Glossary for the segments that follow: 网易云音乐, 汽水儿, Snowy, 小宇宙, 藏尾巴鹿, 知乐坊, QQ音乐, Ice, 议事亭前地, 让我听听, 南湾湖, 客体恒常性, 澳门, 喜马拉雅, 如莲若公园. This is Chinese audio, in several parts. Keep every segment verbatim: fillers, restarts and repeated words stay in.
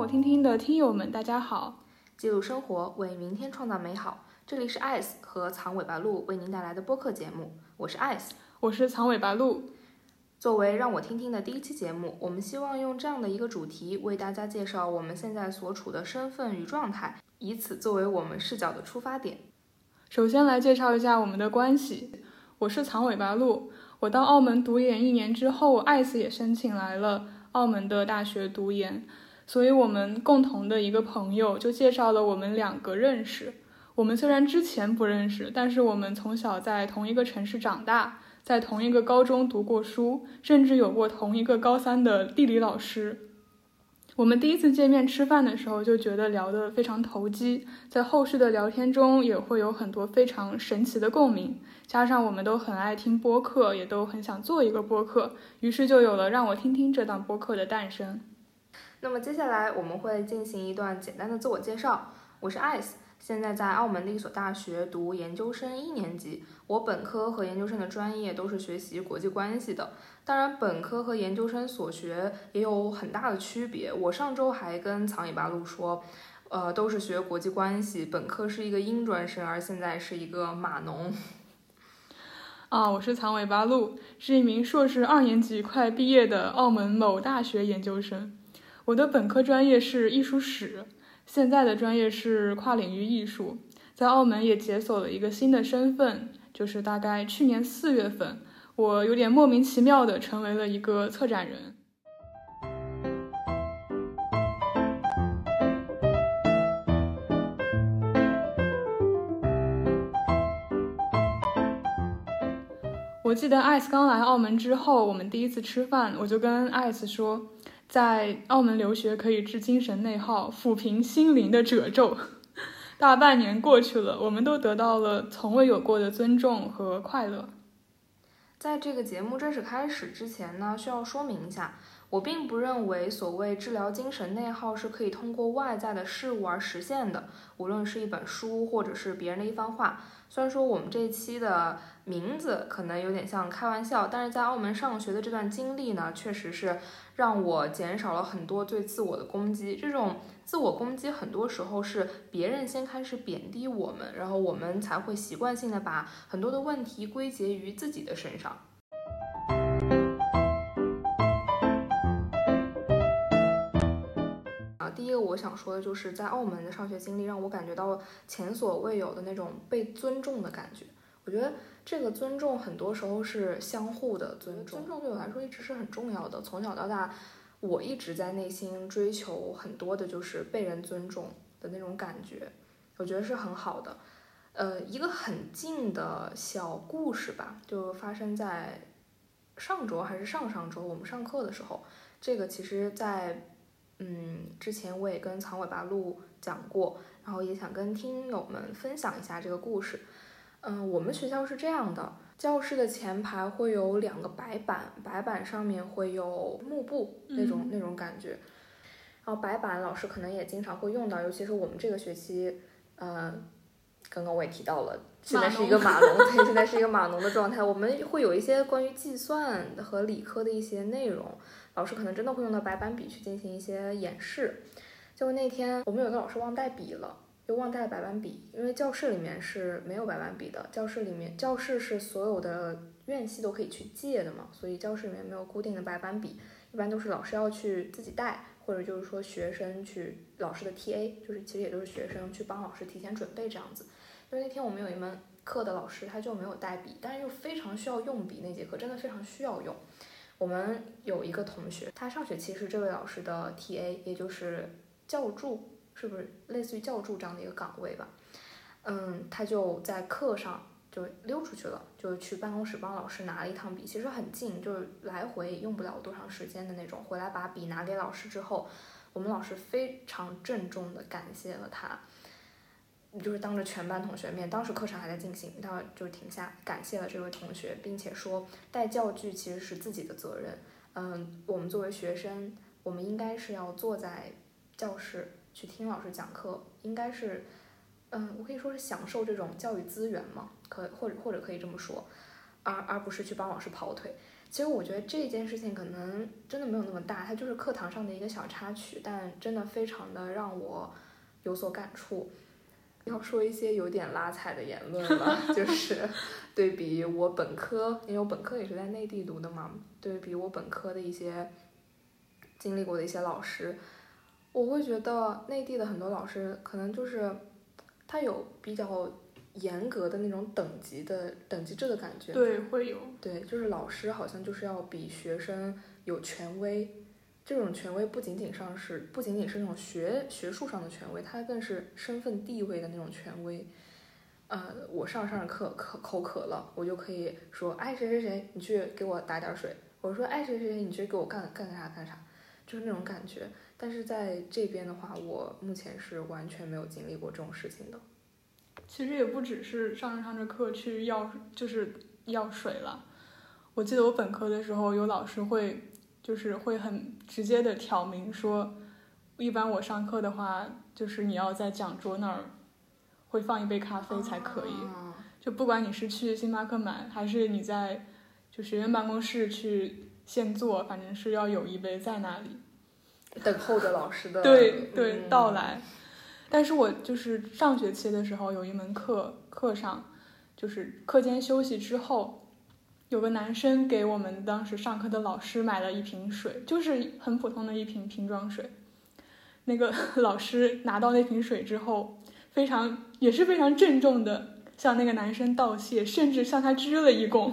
我听听的听友们，大家好！记录生活，为明天创造美好。这里是 Ice 和藏尾巴鹿为您带来的播客节目，我是 Ice， 我是藏尾巴鹿。作为让我听听的第一期节目，我们希望用这样的一个主题为大家介绍我们现在所处的身份与状态，以此作为我们视角的出发点。首先来介绍一下我们的关系，我是藏尾巴鹿。我到澳门读研一年之后， Ice 也申请来了澳门的大学读研，所以我们共同的一个朋友就介绍了我们两个认识。我们虽然之前不认识，但是我们从小在同一个城市长大，在同一个高中读过书，甚至有过同一个高三的地理老师。我们第一次见面吃饭的时候就觉得聊得非常投机，在后续的聊天中也会有很多非常神奇的共鸣，加上我们都很爱听播客，也都很想做一个播客，于是就有了让我听听这档播客的诞生。那么接下来我们会进行一段简单的自我介绍。我是 Ice， 现在在澳门的一所大学读研究生一年级。我本科和研究生的专业都是学习国际关系的，当然本科和研究生所学也有很大的区别。我上周还跟藏尾巴鹿说，呃，都是学国际关系，本科是一个英专生，而现在是一个码农。啊，我是藏尾巴鹿，是一名硕士二年级快毕业的澳门某大学研究生。我的本科专业是艺术史，现在的专业是跨领域艺术。在澳门也解锁了一个新的身份，就是大概去年四月份，我有点莫名其妙的成为了一个策展人。我记得 Ice 刚来澳门之后，我们第一次吃饭，我就跟 Ice 说，在澳门留学可以治精神内耗，抚平心灵的褶皱。大半年过去了，我们都得到了从未有过的尊重和快乐。在这个节目正式开始之前呢，需要说明一下，我并不认为所谓治疗精神内耗是可以通过外在的事物而实现的，无论是一本书或者是别人的一番话。虽然说我们这期的名字可能有点像开玩笑，但是在澳门上学的这段经历呢，确实是让我减少了很多对自我的攻击。这种自我攻击很多时候是别人先开始贬低我们，然后我们才会习惯性的把很多的问题归结于自己的身上。第一个我想说的就是在澳门的上学经历让我感觉到前所未有的那种被尊重的感觉。我觉得这个尊重很多时候是相互的尊重，尊重对我来说一直是很重要的。从小到大我一直在内心追求很多的就是被人尊重的那种感觉，我觉得是很好的。呃，一个很近的小故事吧，就发生在上周还是上上周我们上课的时候。这个其实在嗯，之前我也跟藏尾巴鹿讲过，然后也想跟听友们分享一下这个故事。嗯，我们学校是这样的，教室的前排会有两个白板，白板上面会有幕布那种、嗯、那种感觉。然后白板老师可能也经常会用到，尤其是我们这个学期，呃，刚刚我也提到了，现在是一个码农，对，现在是一个码农的状态。我们会有一些关于计算和理科的一些内容。老师可能真的会用到白板笔去进行一些演示。结果那天我们有个老师忘带笔了，就忘带白板笔，因为教室里面是没有白板笔的，教室里面教室是所有的院系都可以去借的嘛，所以教室里面没有固定的白板笔，一般都是老师要去自己带，或者就是说学生去老师的 T A， 就是其实也就是学生去帮老师提前准备这样子。因为那天我们有一门课的老师他就没有带笔，但是又非常需要用笔，那节课真的非常需要用。我们有一个同学，他上学期是这位老师的 T A， 也就是教助，是不是类似于教助这样的一个岗位吧。嗯，他就在课上就溜出去了，就去办公室帮老师拿了一趟笔，其实很近，就是来回用不了多长时间的那种。回来把笔拿给老师之后，我们老师非常郑重的感谢了他，就是当着全班同学面，当时课程还在进行，他就停下感谢了这位同学，并且说带教具其实是自己的责任。嗯，我们作为学生，我们应该是要坐在教室去听老师讲课，应该是嗯，我可以说是享受这种教育资源嘛，可或者或者可以这么说，而而不是去帮老师跑腿。其实我觉得这件事情可能真的没有那么大，它就是课堂上的一个小插曲，但真的非常的让我有所感触。要说一些有点拉踩的言论了，就是对比我本科，因为我本科也是在内地读的嘛，对比我本科的一些经历过的一些老师，我会觉得内地的很多老师可能就是他有比较严格的那种等级的等级制的感觉，对，会有，对，就是老师好像就是要比学生有权威，这种权威不仅仅上是不仅仅是那种学学术上的权威，它更是身份地位的那种权威。呃，我上上课口口渴了，我就可以说，哎，谁谁谁，你去给我打点水。我说，哎，谁谁谁，你去给我干干啥干啥，就是那种感觉。但是在这边的话，我目前是完全没有经历过这种事情的。其实也不只是上着上着课去要就是要水了，我记得我本科的时候有老师会就是会很直接的挑明说，一般我上课的话就是你要在讲桌那儿会放一杯咖啡才可以，就不管你是去星巴克买还是你在就学院办公室去现做，反正是要有一杯在那里等候着老师的对对、嗯、到来。但是我就是上学期的时候有一门课，课上就是课间休息之后，有个男生给我们当时上课的老师买了一瓶水，就是很普通的一瓶瓶装水。那个老师拿到那瓶水之后，非常也是非常郑重的向那个男生道谢，甚至向他鞠了一躬，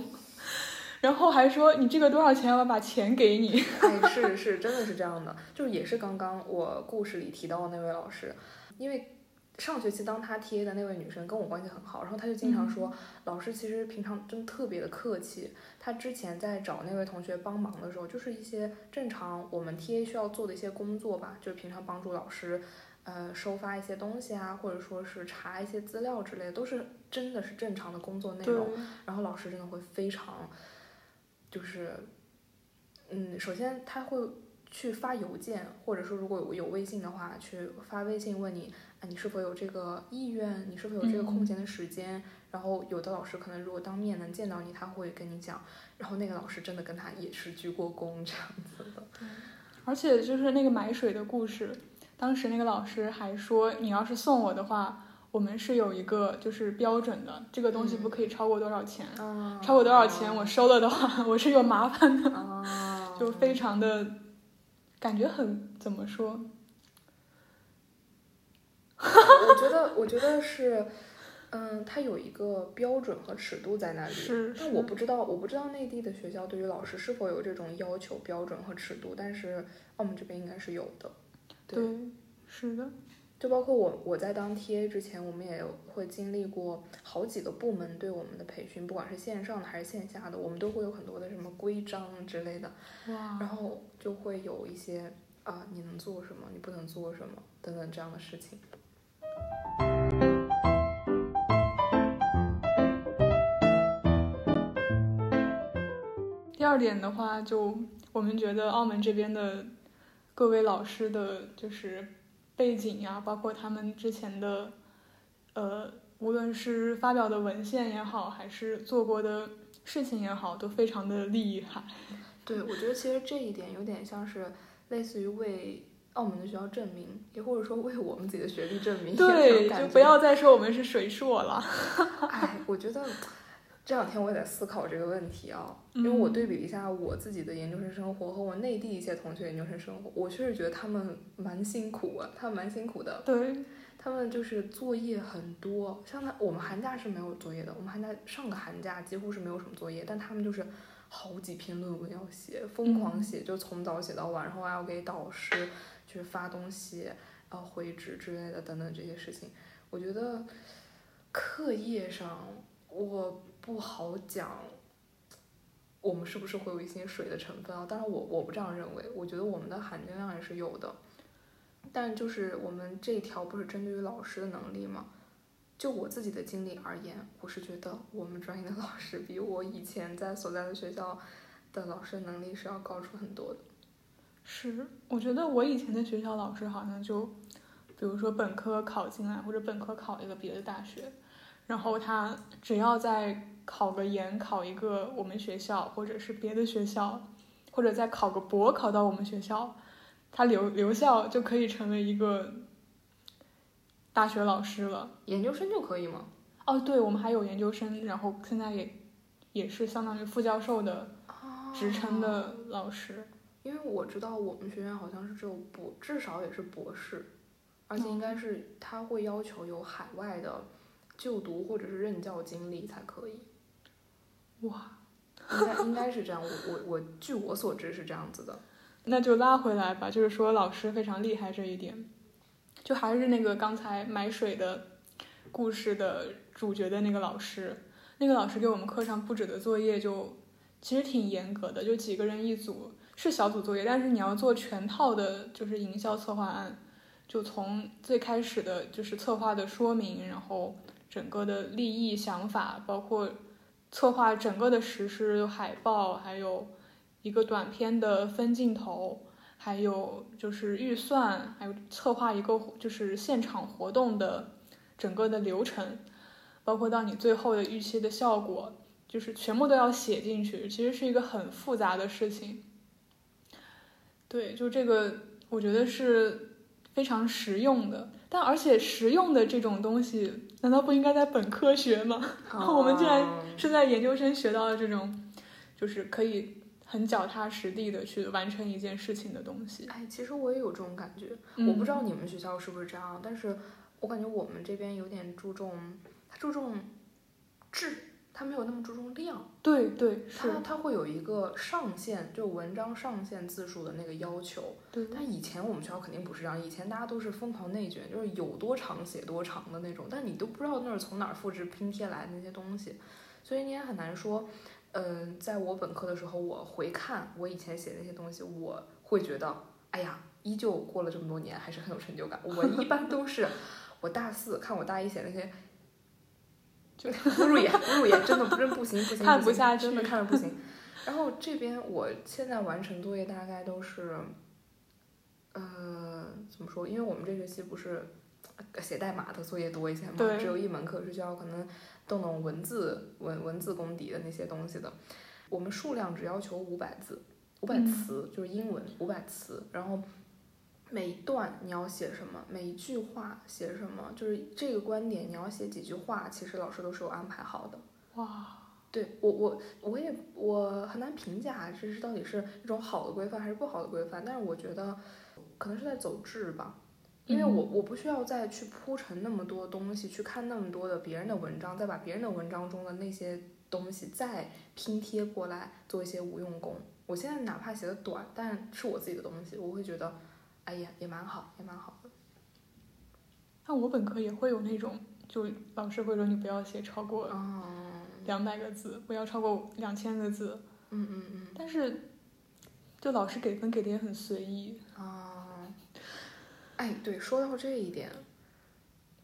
然后还说你这个多少钱，我把钱给你。哎，是是，真的是这样的，就是也是刚刚我故事里提到的那位老师。因为上学期当他 T A 的那位女生跟我关系很好，然后他就经常说、嗯、老师其实平常真特别的客气，他之前在找那位同学帮忙的时候，就是一些正常我们 T A 需要做的一些工作吧，就是平常帮助老师呃收发一些东西啊，或者说是查一些资料之类的，都是真的是正常的工作内容。然后老师真的会非常就是嗯首先他会去发邮件，或者说如果有微信的话去发微信问你啊，你是否有这个意愿，你是否有这个空闲的时间、嗯、然后有的老师可能如果当面能见到你他会跟你讲，然后那个老师真的跟他也是鞠过躬这样子的。而且就是那个买水的故事，当时那个老师还说你要是送我的话我们是有一个就是标准的，这个东西不可以超过多少钱、嗯、超过多少钱、啊、我收了的话我是有麻烦的、啊、就非常的感觉很怎么说我觉得我觉得是嗯，它有一个标准和尺度在那里，是是但我不知道我不知道内地的学校对于老师是否有这种要求标准和尺度，但是我们这边应该是有的。 对, 对是的，就包括我我在当 T A 之前，我们也会经历过好几个部门对我们的培训，不管是线上的还是线下的，我们都会有很多的什么规章之类的。哇！然后就会有一些啊，你能做什么，你不能做什么等等这样的事情。第二点的话，就我们觉得澳门这边的各位老师的就是背景呀，包括他们之前的呃无论是发表的文献也好还是做过的事情也好，都非常的厉害。对，我觉得其实这一点有点像是类似于为澳门的学校证明，也或者说为我们自己的学历证明。对，就不要再说我们是水硕了哎，我觉得这两天我也在思考这个问题啊，因为我对比一下我自己的研究生生活和我内地一些同学研究生生活，我确实觉得他们蛮辛苦啊，他们蛮辛苦的。对，他们就是作业很多，像他我们寒假是没有作业的，我们寒假上个寒假几乎是没有什么作业，但他们就是好几篇论文要写，疯狂写，就从早写到晚，然后还要给导师去发东西，然后回执之类的等等这些事情。我觉得课业上我不好讲我们是不是会有一些水的成分啊，当然我我不这样认为，我觉得我们的含金量也是有的，但就是我们这一条不是针对于老师的能力吗？就我自己的经历而言，我是觉得我们专业的老师比我以前在所在的学校的老师能力是要高出很多的。是，我觉得我以前的学校老师好像就比如说本科考进来或者本科考一个别的大学，然后他只要在考个研，考一个我们学校或者是别的学校，或者再考个博考到我们学校，他留留校就可以成为一个大学老师了。研究生就可以吗？哦，对，我们还有研究生，然后现在也也是相当于副教授的职称的老师。哦，因为我知道我们学院好像是只有博，至少也是博士，而且应该是他会要求有海外的就读或者是任教经历才可以。哇，应该应该是这样，我我我据我所知是这样子的。那就拉回来吧，就是说老师非常厉害这一点，就还是那个刚才买水的故事的主角的那个老师，那个老师给我们课上布置的作业就其实挺严格的，就几个人一组，是小组作业，但是你要做全套的，就是营销策划案，就从最开始的就是策划的说明，然后整个的立意想法，包括策划整个的实施，海报，还有一个短片的分镜头，还有就是预算，还有策划一个就是现场活动的整个的流程，包括到你最后的预期的效果，就是全部都要写进去，其实是一个很复杂的事情。对，就这个我觉得是非常实用的，但而且实用的这种东西难道不应该在本科学吗？我们竟然是在研究生学到的这种就是可以很脚踏实地的去完成一件事情的东西。哎，其实我也有这种感觉，我不知道你们学校是不是这样，嗯，但是我感觉我们这边有点注重，他注重质，他没有那么注重量。对对，是他他会有一个上限，就文章上限字数的那个要求。对，但以前我们学校肯定不是这样，以前大家都是疯狂内卷，就是有多长写多长的那种，但你都不知道那是从哪儿复制拼贴来的那些东西，所以你也很难说。嗯、呃，在我本科的时候，我回看我以前写的那些东西，我会觉得哎呀，依旧过了这么多年还是很有成就感。我一般都是我大四看我大一写那些就不入眼不入眼，真的不真不行不行，看不下去，真的看着不行。然后这边我现在完成作业大概都是，呃，怎么说？因为我们这学期不是写代码的作业多一些嘛，只有一门课是需要可能动动文字文文字功底的那些东西的。我们数量只要求五百字，五百词、嗯、就是英文五百词，然后。每一段你要写什么，每一句话写什么，就是这个观点你要写几句话，其实老师都是有安排好的。哇，对我我我也我很难评价这是到底是一种好的规范还是不好的规范，但是我觉得可能是在走质吧，因为我我不需要再去铺陈那么多东西，去看那么多的别人的文章，再把别人的文章中的那些东西再拼贴过来做一些无用功。我现在哪怕写的短，但是我自己的东西，我会觉得。哎呀，也蛮好，也蛮好的。但我本科也会有那种，就老师会说你不要写超过两百个字，不要超过两千个字。嗯嗯嗯。但是，就老师给分给的也很随意。啊、嗯。哎，对，说到这一点，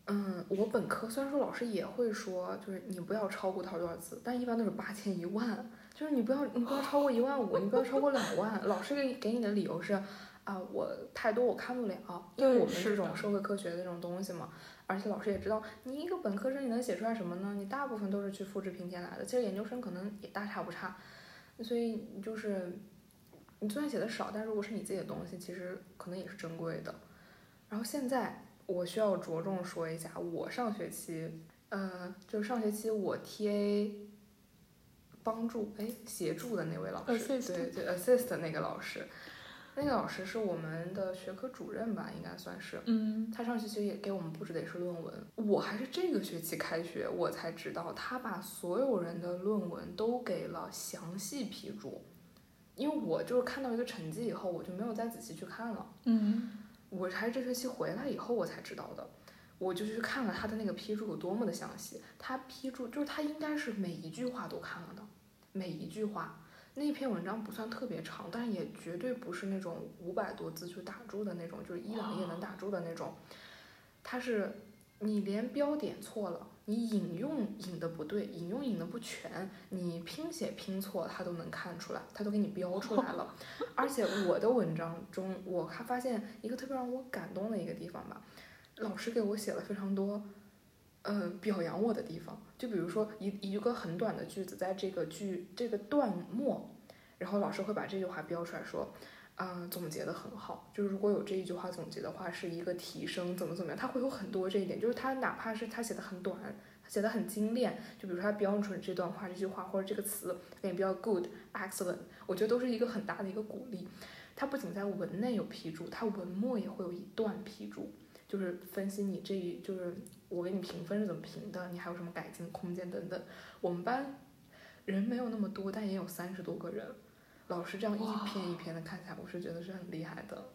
嗯，我本科虽然说老师也会说，就是你不要超过多少多少字，但一般都是八千一万，就是你不要你不要超过一万五，你不要超过两万。老师给给你的理由是。啊，我太多我看不了，因为我们这种社会科学的这种东西嘛，而且老师也知道你一个本科生你能写出来什么呢，你大部分都是去复制拼贴来的，其实研究生可能也大差不差，所以就是你虽然写的少，但如果是你自己的东西，其实可能也是珍贵的。然后现在我需要着重说一下，我上学期呃，就是上学期我 T A 帮助哎协助的那位老师， assist. 对对 assist 的那个老师，那个老师是我们的学科主任吧，应该算是。嗯，他上学期也给我们布置的也是论文。我还是这个学期开学我才知道，他把所有人的论文都给了详细批注，因为我就是看到一个成绩以后，我就没有再仔细去看了。嗯，我还是这学期回来以后我才知道的。我就去看了他的那个批注有多么的详细，他批注就是他应该是每一句话都看了的，每一句话。那篇文章不算特别长，但也绝对不是那种五百多字就打住的那种，就是一两页能打住的那种。它是你连标点错了，你引用引的不对，引用引的不全，你拼写拼错它都能看出来，它都给你标出来了。而且我的文章中，我还发现一个特别让我感动的一个地方吧，老师给我写了非常多呃表扬我的地方。就比如说一一个很短的句子，在这个句这个段末，然后老师会把这句话标出来说，啊、呃，总结的很好。就是如果有这一句话总结的话，是一个提升，怎么怎么样，他会有很多这一点。就是他哪怕是他写的很短，他写的很精炼，就比如说他标准这段话、这句话或者这个词，也比较 good、excellent， 我觉得都是一个很大的一个鼓励。它不仅在文内有批注，它文末也会有一段批注，就是分析你这一就是我给你评分是怎么评的，你还有什么改进空间等等。我们班人没有那么多，但也有三十多个人，老师这样一篇一篇的看起来，我是觉得是很厉害的。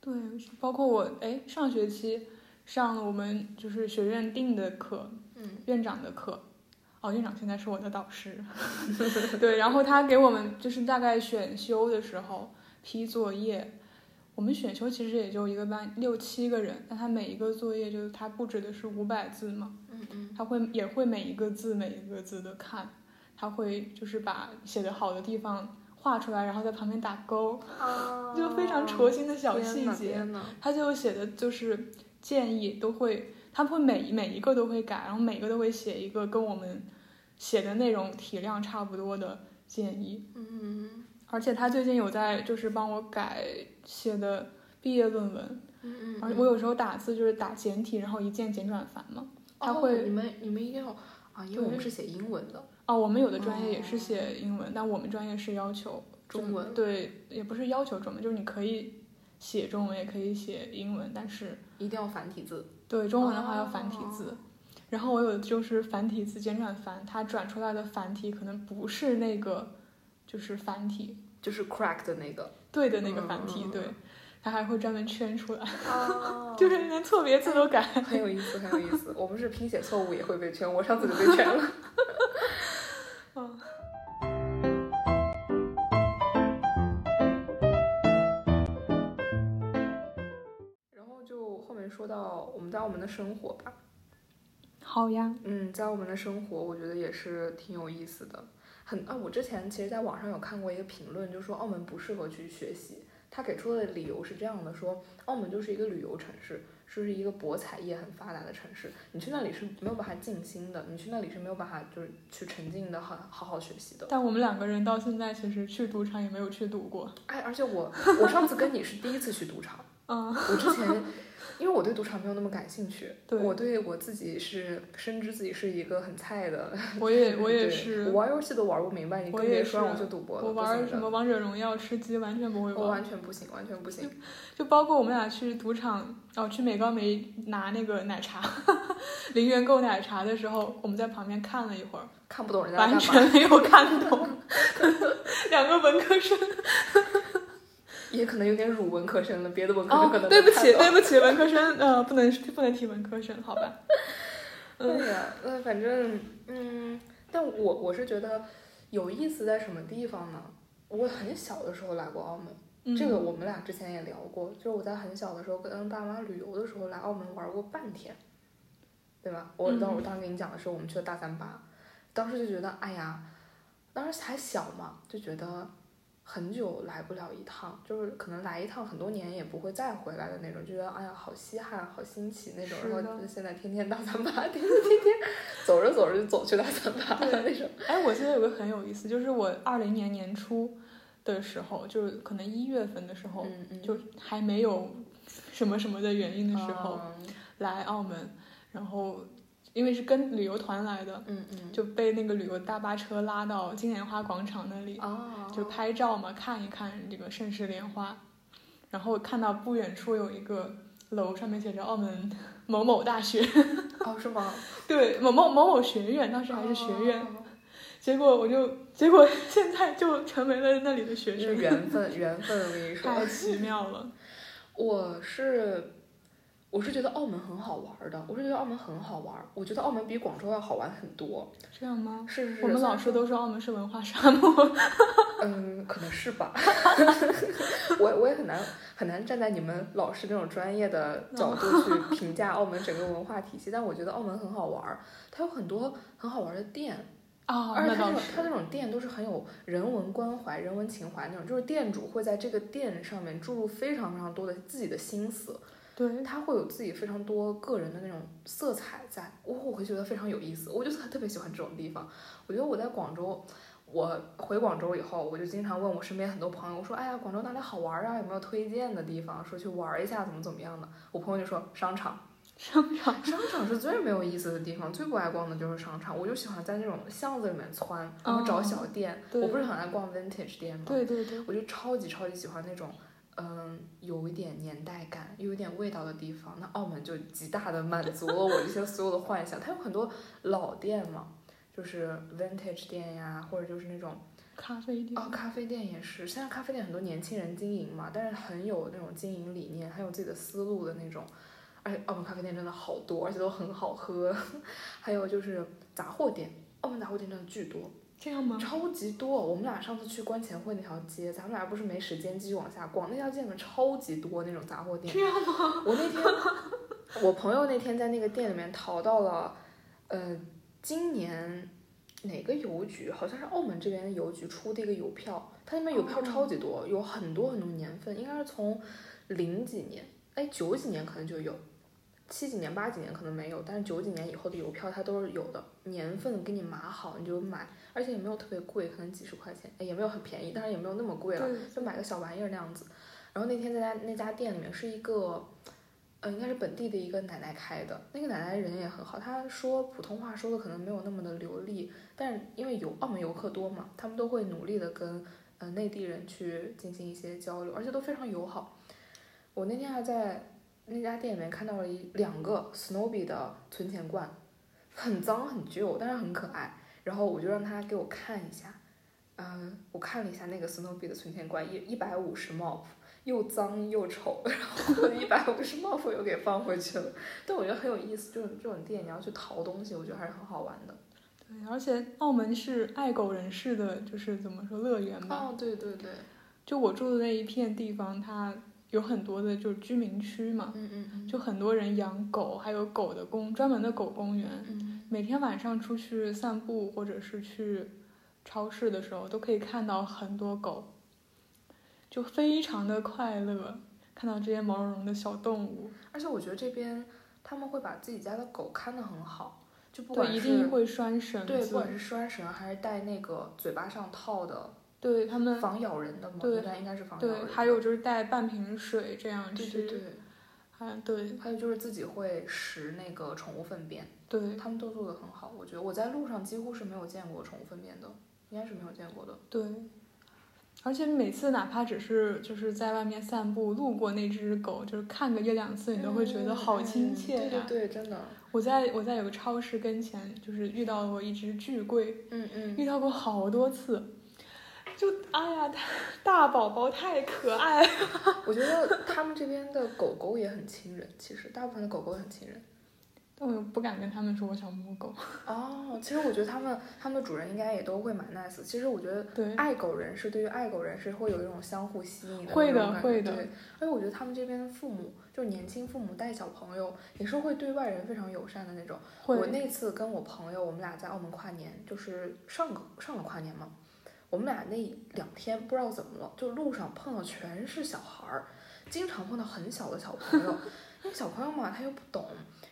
对，包括我哎，上学期上了我们就是学院定的课，嗯，院长的课。哦，院长现在是我的导师，对，然后他给我们就是大概选修的时候批作业，我们选修其实也就一个班六七个人，但他每一个作业就是他布置的是五百字嘛，嗯嗯，他会也会每一个字每一个字的看，他会就是把写的好的地方画出来，然后在旁边打勾，哦、就非常戳心的小细节。他就写的就是建议都会，他会每每一个都会改，然后每个都会写一个跟我们写的内容体量差不多的建议，嗯嗯。而且他最近有在就是帮我改写的毕业论文，嗯嗯，而我有时候打字就是打简体，然后一键简转繁嘛。他会、哦、你们你们一定要啊，因为我们是写英文的哦，我们有的专业也是写英文，哦、但我们专业是要求中文，对，也不是要求中文，就是你可以写中文也可以写英文，但是一定要繁体字。对，中文的话要繁体字。哦、然后我有就是繁体字简转繁，它转出来的繁体可能不是那个就是繁体。就是 crack 的那个对的那个繁体、嗯、对，他还会专门圈出来、哦、就是连错别字都改、哎、很有意思很有意思我不是拼写错误也会被圈，我上次就被圈了、哦、然后就后面说到我们在我们的生活吧。好呀，嗯，在我们的生活我觉得也是挺有意思的。很啊，我之前其实在网上有看过一个评论，就说澳门不适合去学习。他给出的理由是这样的，说澳门就是一个旅游城市，是一个博彩业很发达的城市，你去那里是没有办法静心的，你去那里是没有办法就是去沉浸的好好好学习的。但我们两个人到现在其实去赌场也没有去赌过。哎，而且我我上次跟你是第一次去赌场。嗯，我之前因为我对赌场没有那么感兴趣，对，我对我自己是深知自己是一个很菜的。我也我也是，我玩游戏都玩不明白，你更别说让我去赌博了。我玩什么王者荣耀、吃鸡完全不会玩，我完全不行，完全不行。就包括我们俩去赌场，哦，去美高梅拿那个奶茶，零元购奶茶的时候，我们在旁边看了一会儿，看不懂人家干嘛，完全没有看懂，两个文科生。也可能有点辱文科生了，别的文科生可能、哦、对不起对不起文科生呃不能不能提文科生好吧。嗯对呀，那反正嗯但我我是觉得有意思在什么地方呢？我很小的时候来过澳门、嗯、这个我们俩之前也聊过，就是我在很小的时候跟爸妈旅游的时候来澳门玩过半天，对吧？我当时我当时跟你讲的时候我们去了大三巴，当时就觉得哎呀，当时还小嘛，就觉得很久来不了一趟，就是可能来一趟很多年也不会再回来的那种，就觉得哎呀好稀罕好新奇那种。然后现在天天大三巴，天天天天走着走着就走去大三巴的那种。哎，我现在有个很有意思，就是我二零年年初的时候，就是可能一月份的时候、嗯嗯、就还没有什么什么的原因的时候、嗯、来澳门，然后因为是跟旅游团来的，嗯嗯，就被那个旅游大巴车拉到金莲花广场那里，哦，就拍照嘛，看一看这个盛世莲花，然后看到不远处有一个楼，上面写着澳门某某大学，哦，是吗？对，某某某某学院，当时还是学院，哦、结果我就结果现在就成为了那里的学生，是缘分，缘分，我跟你说，太奇妙了。我是。我是觉得澳门很好玩的，我是觉得澳门很好玩，我觉得澳门比广州要好玩很多。这样吗？是是是。我们老师都说澳门是文化沙漠。嗯，可能是吧。我我也很难很难站在你们老师这种专业的角度去评价澳门整个文化体系，但我觉得澳门很好玩，它有很多很好玩的店。哦，而且它那种它那种店都是很有人文关怀、人文情怀那种，就是店主会在这个店上面注入非常非常多的自己的心思。对，它会有自己非常多个人的那种色彩在，我我会觉得非常有意思，我就特别喜欢这种地方。我觉得我在广州，我回广州以后，我就经常问我身边很多朋友，我说哎呀，广州哪里好玩啊，有没有推荐的地方，说去玩一下怎么怎么样的。我朋友就说商场，商场商场是最没有意思的地方，最不爱逛的就是商场。我就喜欢在那种巷子里面窜，然后找小店、哦、我不是很爱逛 vintage 店吗？对对对，我就超级超级喜欢那种嗯，有一点年代感有一点味道的地方。那澳门就极大的满足了我这些所有的幻想它有很多老店嘛，就是 vintage 店呀，或者就是那种咖啡店、哦、咖啡店也是，现在咖啡店很多年轻人经营嘛，但是很有那种经营理念很有自己的思路的那种。而且澳门咖啡店真的好多，而且都很好喝。还有就是杂货店，澳门杂货店真的巨多。这样吗？超级多。我们俩上次去观前会那条街，咱们俩不是没时间继续往下逛，那条街里面超级多那种杂货店。这样吗？我那天我朋友那天在那个店里面淘到了呃今年哪个邮局，好像是澳门这边的邮局出的一个邮票，它那边邮票超级多、哦、有很多很多年份，应该是从零几年哎九几年可能就有，七几年八几年可能没有，但是九几年以后的邮票它都是有的，年份给你码好你就买，而且也没有特别贵，可能几十块钱，也没有很便宜，但是也没有那么贵了，就买个小玩意儿那样子。然后那天在家那家店里面是一个呃，应该是本地的一个奶奶开的，那个奶奶人也很好，她说普通话说的可能没有那么的流利，但是因为有澳门游客多嘛，他们都会努力的跟呃内地人去进行一些交流，而且都非常友好。我那天还在那家店里面看到了一两个 Snowy 的存钱罐，很脏很旧，但是很可爱。然后我就让他给我看一下，嗯，我看了一下那个 Snowy 的存钱罐，一一百五十 M O P， 又脏又丑，然后一百五十 M O P 又给放回去了。但我觉得很有意思，就是这种店你要去淘东西，我觉得还是很好玩的。对，而且澳门是爱狗人士的，就是怎么说乐园吧？哦，对对对，就我住的那一片地方，它有很多的就是居民区嘛，嗯嗯，就很多人养狗，还有狗的公专门的狗公园、嗯、每天晚上出去散步或者是去超市的时候都可以看到很多狗，就非常的快乐看到这些毛茸茸的小动物。而且我觉得这边他们会把自己家的狗看得很好，就不管是对一定会拴绳子，对，不管是拴绳还是戴那个嘴巴上套的，对，他们防咬人的嘛，对，应该是防咬人的。对，还有就是带半瓶水这样去，对对对，还对，还有就是自己会拾那个宠物粪便，对，他们都做得很好，我觉得我在路上几乎是没有见过宠物粪便的，应该是没有见过的。对，而且每次哪怕只是就是在外面散步路过那只狗，就是看个一两次，你都会觉得好亲切呀、啊嗯。对对对，真的。我在我在有个超市跟前，就是遇到过一只巨贵，嗯嗯，遇到过好多次。就哎呀，大宝宝太可爱了。我觉得他们这边的狗狗也很亲人，其实大部分的狗狗很亲人，但我不敢跟他们说我想摸狗。哦，其实我觉得他们他们的主人应该也都会蛮 nice。其实我觉得爱狗人士对于爱狗人士会有一种相互吸引的，会的会的。而且我觉得他们这边的父母，就是年轻父母带小朋友也是会对外人非常友善的那种。我那次跟我朋友，我们俩在澳门跨年，就是上个上个跨年嘛。我们俩那两天不知道怎么了，就路上碰到全是小孩儿，经常碰到很小的小朋友，因为小朋友嘛他又不懂，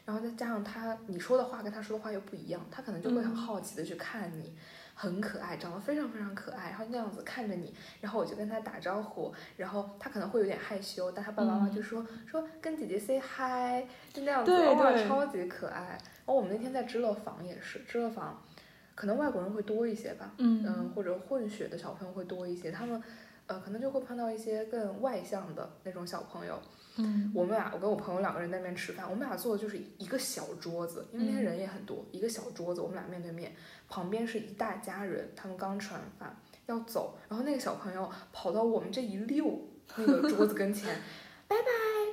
然后再加上他你说的话跟他说的话又不一样，他可能就会很好奇的去看你、嗯、很可爱，长得非常非常可爱，然后那样子看着你，然后我就跟他打招呼，然后他可能会有点害羞，但他爸爸妈妈就说、嗯、说跟姐姐 say hi 就那样子，对对、哦、超级可爱。然后我们那天在知乐坊也是，知乐坊可能外国人会多一些吧，嗯、呃、或者混血的小朋友会多一些，他们呃可能就会碰到一些更外向的那种小朋友。嗯，我们俩我跟我朋友两个人在那边吃饭，我们俩坐的就是一个小桌子，因为那些人也很多、嗯、一个小桌子，我们俩面对面，旁边是一大家人，他们刚吃完饭要走，然后那个小朋友跑到我们这一溜那个桌子跟前拜拜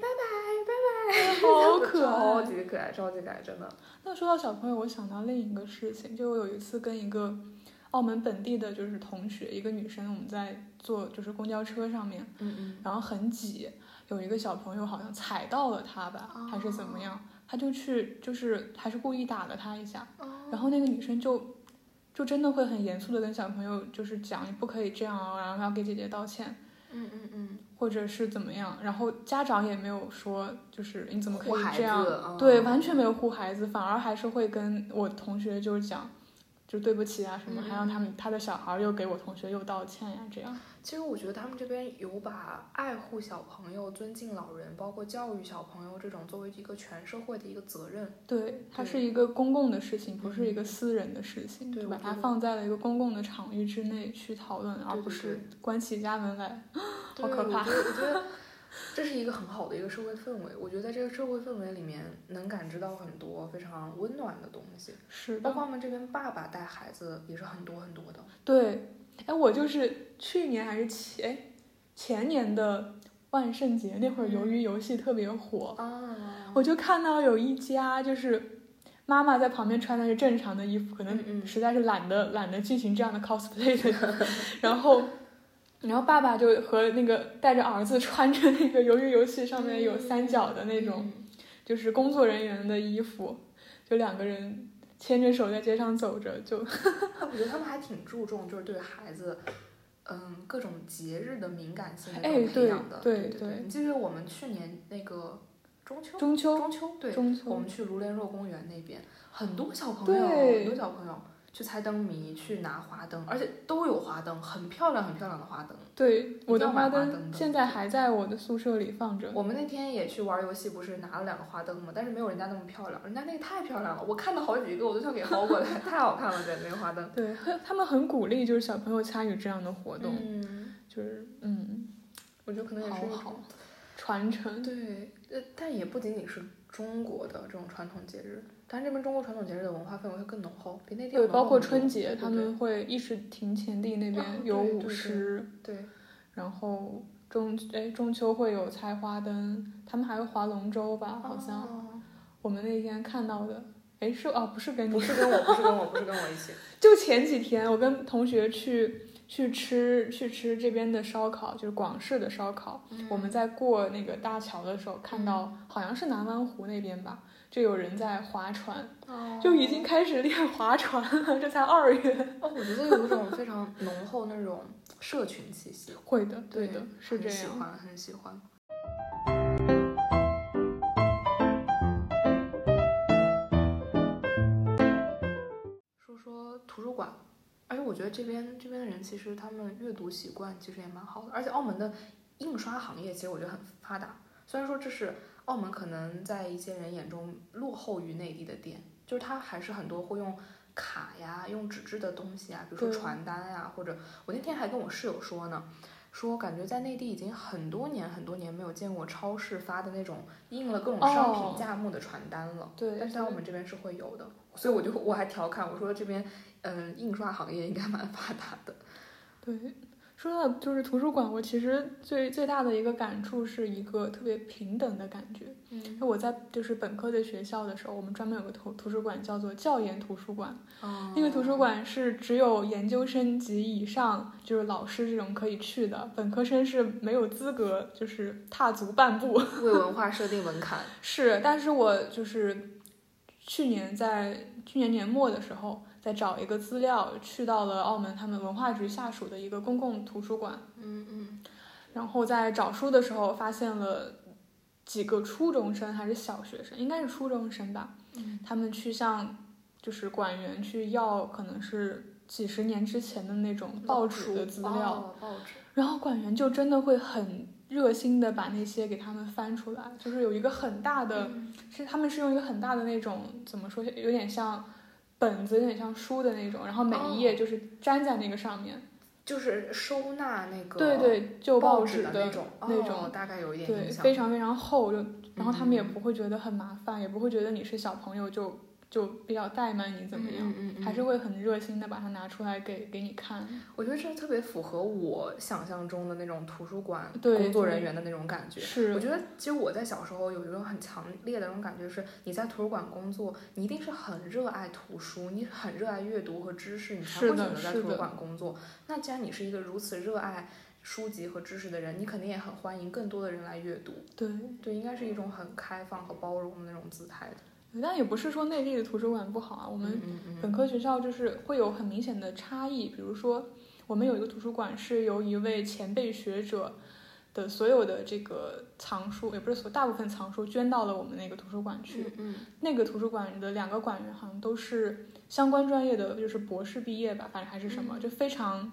拜拜拜拜，好可爱，超级可爱，超级可爱，真的。那说到小朋友，我想到另一个事情，就我有一次跟一个澳门本地的就是同学，一个女生，我们在坐就是公交车上面，嗯嗯，然后很挤，有一个小朋友好像踩到了她吧、哦、还是怎么样，她就去就是还是故意打了她一下、哦、然后那个女生就就真的会很严肃的跟小朋友就是讲你不可以这样啊，然后要给姐姐道歉。嗯嗯嗯，或者是怎么样，然后家长也没有说就是你怎么可以这样、哦、对，完全没有护孩子，反而还是会跟我同学就讲就对不起啊什么、嗯、还让他们他的小孩又给我同学又道歉呀、啊、这样。其实我觉得他们这边有把爱护小朋友、尊敬老人，包括教育小朋友这种作为一个全社会的一个责任。对，它是一个公共的事情，不是一个私人的事情，对，把它放在了一个公共的场域之内去讨论，而不是关起家门来。好可怕。对，我觉得这是一个很好的一个社会氛围，我觉得在这个社会氛围里面能感知到很多非常温暖的东西，是包括我们这边爸爸带孩子也是很多很多的。对，哎，我就是去年还是前前年的万圣节那会儿，鱿鱼游戏特别火、嗯、我就看到有一家就是妈妈在旁边穿的是正常的衣服，可能实在是懒得、嗯、懒得进行这样的 cosplay 的然后然后爸爸就和那个带着儿子穿着那个鱿鱼游戏上面有三角的那种就是工作人员的衣服，就两个人牵着手在街上走着，就我觉得他们还挺注重就是对孩子嗯各种节日的敏感性的培养的、哎、对对 对, 对, 对你记得我们去年那个中秋中秋中秋对中秋我们去如莲若公园那边，很多小朋友很多小朋友去猜灯谜，去拿花灯，而且都有花灯，很漂亮很漂亮的花灯。对，我的花灯现在还在我的宿舍里放着。我们那天也去玩游戏，不是拿了两个花灯吗？但是没有人家那么漂亮，人家那个太漂亮了，我看到好几个我都想给薅过来太好看了，对那个花灯。对，他们很鼓励就是小朋友参与这样的活动、嗯、就是嗯我觉得可能也是好好传承。对，但也不仅仅是中国的这种传统节日，但这边中国传统节日的文化氛围会更浓厚，比那地方浓厚。对，包括春节，他们会议事亭前地那边有舞狮、啊，对，然后中哎中秋会有猜花灯，他们还有划龙舟吧？好像、啊、我们那天看到的，哎是哦不是跟你不是跟我不是跟我不是跟我一起，就前几天我跟同学去去吃去吃这边的烧烤，就是广式的烧烤。嗯、我们在过那个大桥的时候，看到、嗯、好像是南湾湖那边吧。就有人在划船、哦、就已经开始练划船了，这才二月、哦、我觉得有一种非常浓厚那种社群气息会的，对的，是这样，很喜欢很喜欢。说说图书馆，而且我觉得这边这边的人其实他们阅读习惯其实也蛮好的，而且澳门的印刷行业其实我觉得很发达，虽然说这是澳门可能在一些人眼中落后于内地的店，就是它还是很多会用卡呀、用纸质的东西啊，比如说传单呀，或者我那天还跟我室友说呢，说感觉在内地已经很多年很多年没有见过超市发的那种印了各种商品价目的传单了。哦、对，但是在我们这边是会有的，所以我就我还调侃我说这边嗯、呃、印刷行业应该蛮发达的。对。说到就是图书馆，我其实最最大的一个感触是一个特别平等的感觉。嗯，我在就是本科的学校的时候，我们专门有个图图书馆叫做教研图书馆。哦，那个图书馆是只有研究生及以上就是老师这种可以去的，本科生是没有资格就是踏足半步，为文化设定门槛。是，但是我就是去年在去年年末的时候。再找一个资料，去到了澳门他们文化局下属的一个公共图书馆，嗯嗯，然后在找书的时候发现了几个初中生还是小学生，应该是初中生吧，嗯，他们去向就是馆员去要可能是几十年之前的那种报纸的资料，报纸，然后馆员就真的会很热心的把那些给他们翻出来，就是有一个很大的，嗯，是他们是用一个很大的那种怎么说，有点像。本子有点像书的那种，然后每一页就是粘在那个上面，哦，就是收纳那个对对旧报纸的那种那种，哦，大概有一点影响，对，非常非常厚，就然后他们也不会觉得很麻烦，嗯，也不会觉得你是小朋友就就比较怠慢你怎么样，嗯嗯嗯，还是会很热心的把它拿出来给给你看。我觉得这特别符合我想象中的那种图书馆工作人员的那种感觉。是，我觉得其实我在小时候有一种很强烈的那种感觉，是你在图书馆工作，你一定是很热爱图书，你很热爱阅读和知识，你才会选择在图书馆工作。那既然你是一个如此热爱书籍和知识的人，你肯定也很欢迎更多的人来阅读。对对，应该是一种很开放和包容的那种姿态的。但也不是说内地的图书馆不好啊，我们本科学校就是会有很明显的差异，比如说我们有一个图书馆是由一位前辈学者的所有的这个藏书，也不是所大部分藏书捐到了我们那个图书馆去。嗯嗯，那个图书馆的两个馆员好像都是相关专业的，就是博士毕业吧，反正还是什么，就非常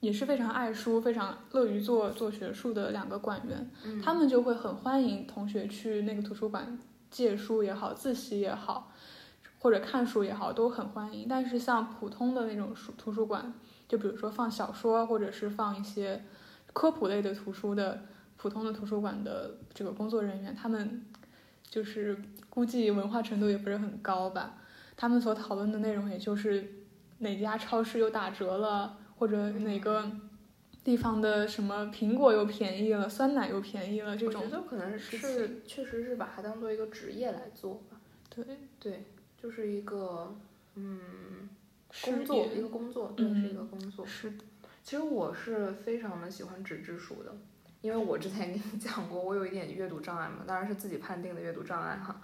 也是非常爱书，非常乐于做做学术的两个馆员。嗯，他们就会很欢迎同学去那个图书馆借书也好，自习也好，或者看书也好，都很欢迎。但是像普通的那种书图书馆，就比如说放小说或者是放一些科普类的图书的普通的图书馆的这个工作人员，他们就是估计文化程度也不是很高吧，他们所讨论的内容也就是哪家超市又打折了，或者哪个地方的什么苹果又便宜了，酸奶又便宜了，这种我觉得可能是确实是把它当做一个职业来做吧。对对，就是一个嗯工作，一个工作，对，是一个工作。是，其实我是非常的喜欢纸质书的，因为我之前跟你讲过，我有一点阅读障碍嘛，当然是自己判定的阅读障碍哈。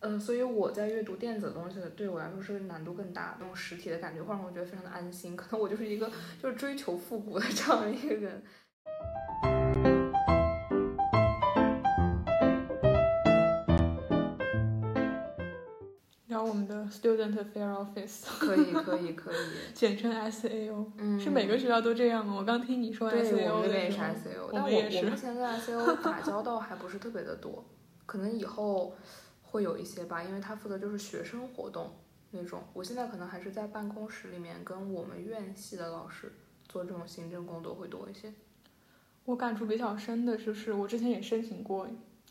嗯，所以我在阅读电子的东西的对我来说是难度更大，那种实体的感觉会让我觉得非常的安心。可能我就是一个就是追求复古的这样一个人。聊我们的 student fair office 可以可以可以，简称 S A O。嗯，是每个学校都这样吗？我刚听你说 S A O， 对，我们也是 S A O， 但我我目前跟 S A O 打交道还不是特别的多，可能以后会有一些吧，因为他负责就是学生活动那种。我现在可能还是在办公室里面跟我们院系的老师做这种行政工作会多一些。我感触比较深的就是我之前也申请过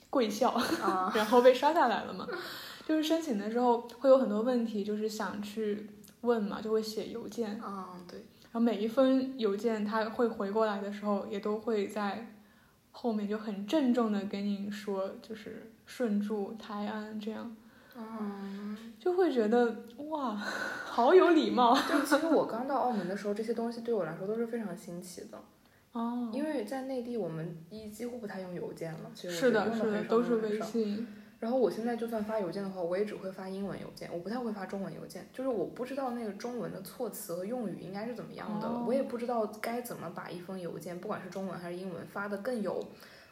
贵校，啊，然后被刷下来了嘛。就是申请的时候会有很多问题，就是想去问嘛，就会写邮件啊，对。然后每一封邮件他会回过来的时候，也都会在后面就很郑重的跟你说，就是顺住台安这样，嗯，就会觉得哇，好有礼貌。对，其实我刚到澳门的时候，这些东西对我来说都是非常新奇的。哦，因为在内地我们一几乎不太用邮件了，其实是的，是的，都是微信。然后我现在就算发邮件的话，我也只会发英文邮件，我不太会发中文邮件，就是我不知道那个中文的措辞和用语应该是怎么样的了，哦，我也不知道该怎么把一封邮件，不管是中文还是英文，发得更有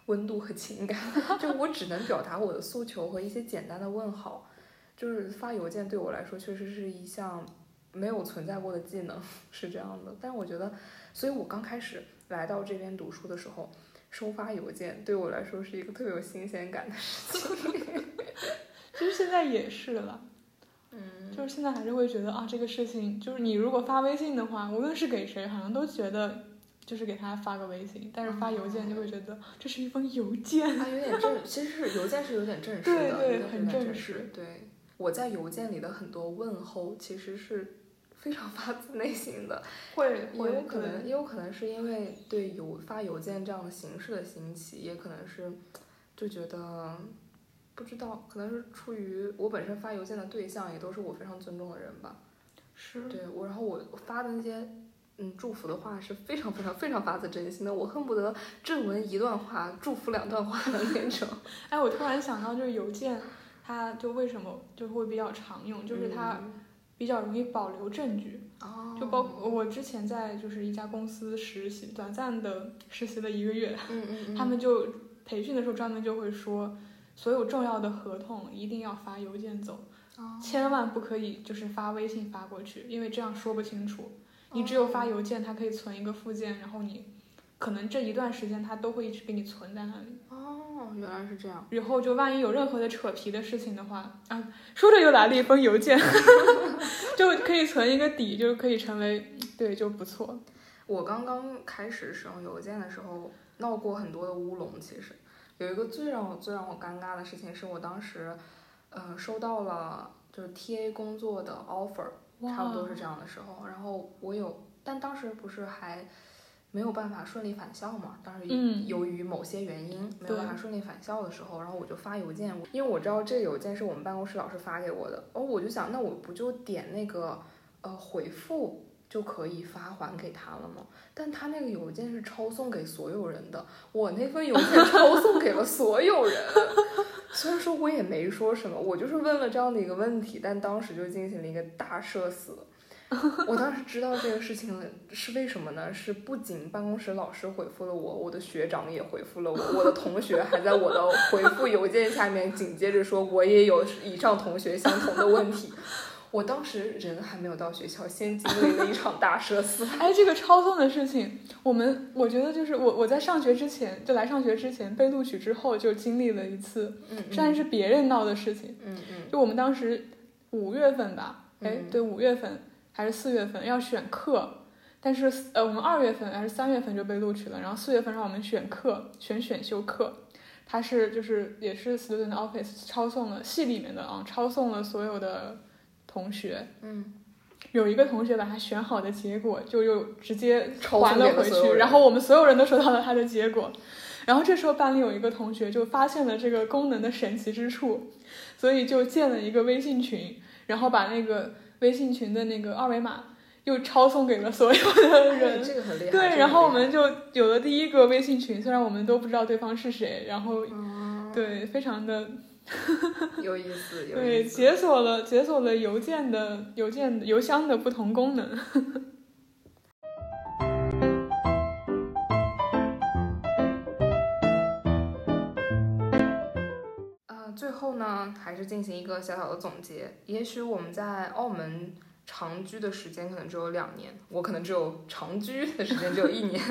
温度和情感，就我只能表达我的诉求和一些简单的问好。就是发邮件对我来说确实是一项没有存在过的技能，是这样的。但我觉得，所以我刚开始来到这边读书的时候，收发邮件对我来说是一个特别有新鲜感的事情。其实现在也是了，嗯，就是现在还是会觉得啊，这个事情就是你如果发微信的话，无论是给谁，好像都觉得就是给他发个微信，但是发邮件就会觉得这是一封邮件，啊，有点正，其实是邮件是有点正式的，对对，很正式。对，我在邮件里的很多问候其实是非常发自内心的，会也有可能，也有可能是因为对邮发邮件这样的形式的兴起，也可能是就觉得不知道，可能是出于我本身发邮件的对象也都是我非常尊重的人吧，是对我，然后我发的那些。嗯，祝福的话是非常非常非常发自真心的，我恨不得正文一段话，祝福两段话的那种。哎，我突然想到，就是邮件，它就为什么就会比较常用，就是它比较容易保留证据。哦，嗯。就包括我之前在就是一家公司实习，短暂的实习了一个月，嗯嗯嗯，他们就培训的时候专门就会说，所有重要的合同一定要发邮件走，哦，千万不可以就是发微信发过去，因为这样说不清楚。你只有发邮件，它可以存一个附件，然后你可能这一段时间它都会一直给你存在那里。哦，原来是这样。然后就万一有任何的扯皮的事情的话，啊，说着又来了一封邮件，就可以存一个底，就可以成为，对，就不错。我刚刚开始使用邮件的时候，闹过很多的乌龙。其实有一个最让我最让我尴尬的事情是，我当时，呃，收到了就是 T A 工作的 offer。Wow. 差不多是这样的时候，然后我有，但当时不是还没有办法顺利返校嘛？当时由于某些原因，嗯，没有办法顺利返校的时候，然后我就发邮件，因为我知道这个邮件是我们办公室老师发给我的，哦，我就想，那我不就点那个呃回复就可以发还给他了吗？但他那个邮件是抄送给所有人的，我那份邮件抄送给了所有人。虽然说我也没说什么，我就是问了这样的一个问题，但当时就进行了一个大社死。我当时知道这个事情是为什么呢？是不仅办公室老师回复了我，我的学长也回复了我，我的同学还在我的回复邮件下面紧接着说我也有以上同学相同的问题。我当时人还没有到学校，先经历了一场大社死。哎，这个抄送的事情，我们我觉得就是我我在上学之前，就来上学之前被录取之后就经历了一次，嗯，但是别人闹的事情，嗯嗯，就我们当时五月份吧，哎、嗯，对，五月份还是四月份要选课，但是呃，我们二月份还是三月份就被录取了，然后四月份让我们选课，选选修课。他是就是也是 student office 抄送了系里面的啊，抄送了所有的同学，嗯，有一个同学把他选好的结果就又直接还了回去，然后我们所有人都收到了他的结果，然后这时候班里有一个同学就发现了这个功能的神奇之处，所以就建了一个微信群，然后把那个微信群的那个二维码又抄送给了所有的人，哎，这个很厉害。对，这个，然后我们就有了第一个微信群，虽然我们都不知道对方是谁，然后，嗯，对，非常的有意思，有意思。对，解锁了解锁了邮件的邮件邮箱的不同功能。呃，最后呢，还是进行一个小小的总结。也许我们在澳门长居的时间可能只有两年，我可能只有长居的时间只有一年，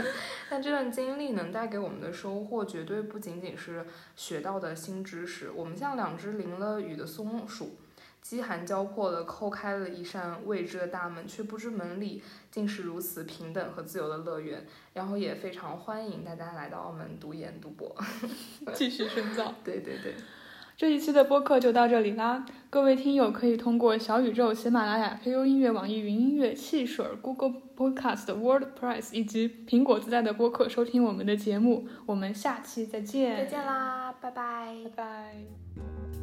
但这段经历能带给我们的收获绝对不仅仅是学到的新知识。我们像两只淋了雨的松鼠，饥寒交迫地叩开了一扇未知的大门，却不知门里竟是如此平等和自由的乐园。然后也非常欢迎大家来到澳门读研读博，继续深造。对对对。这一期的播客就到这里啦，各位听友可以通过小宇宙、喜马拉雅、Q Q 音乐、网易云音乐、汽水、Google Podcast、Wordpress 以及苹果自带的播客收听我们的节目。我们下期再见！再见啦，拜拜，拜拜。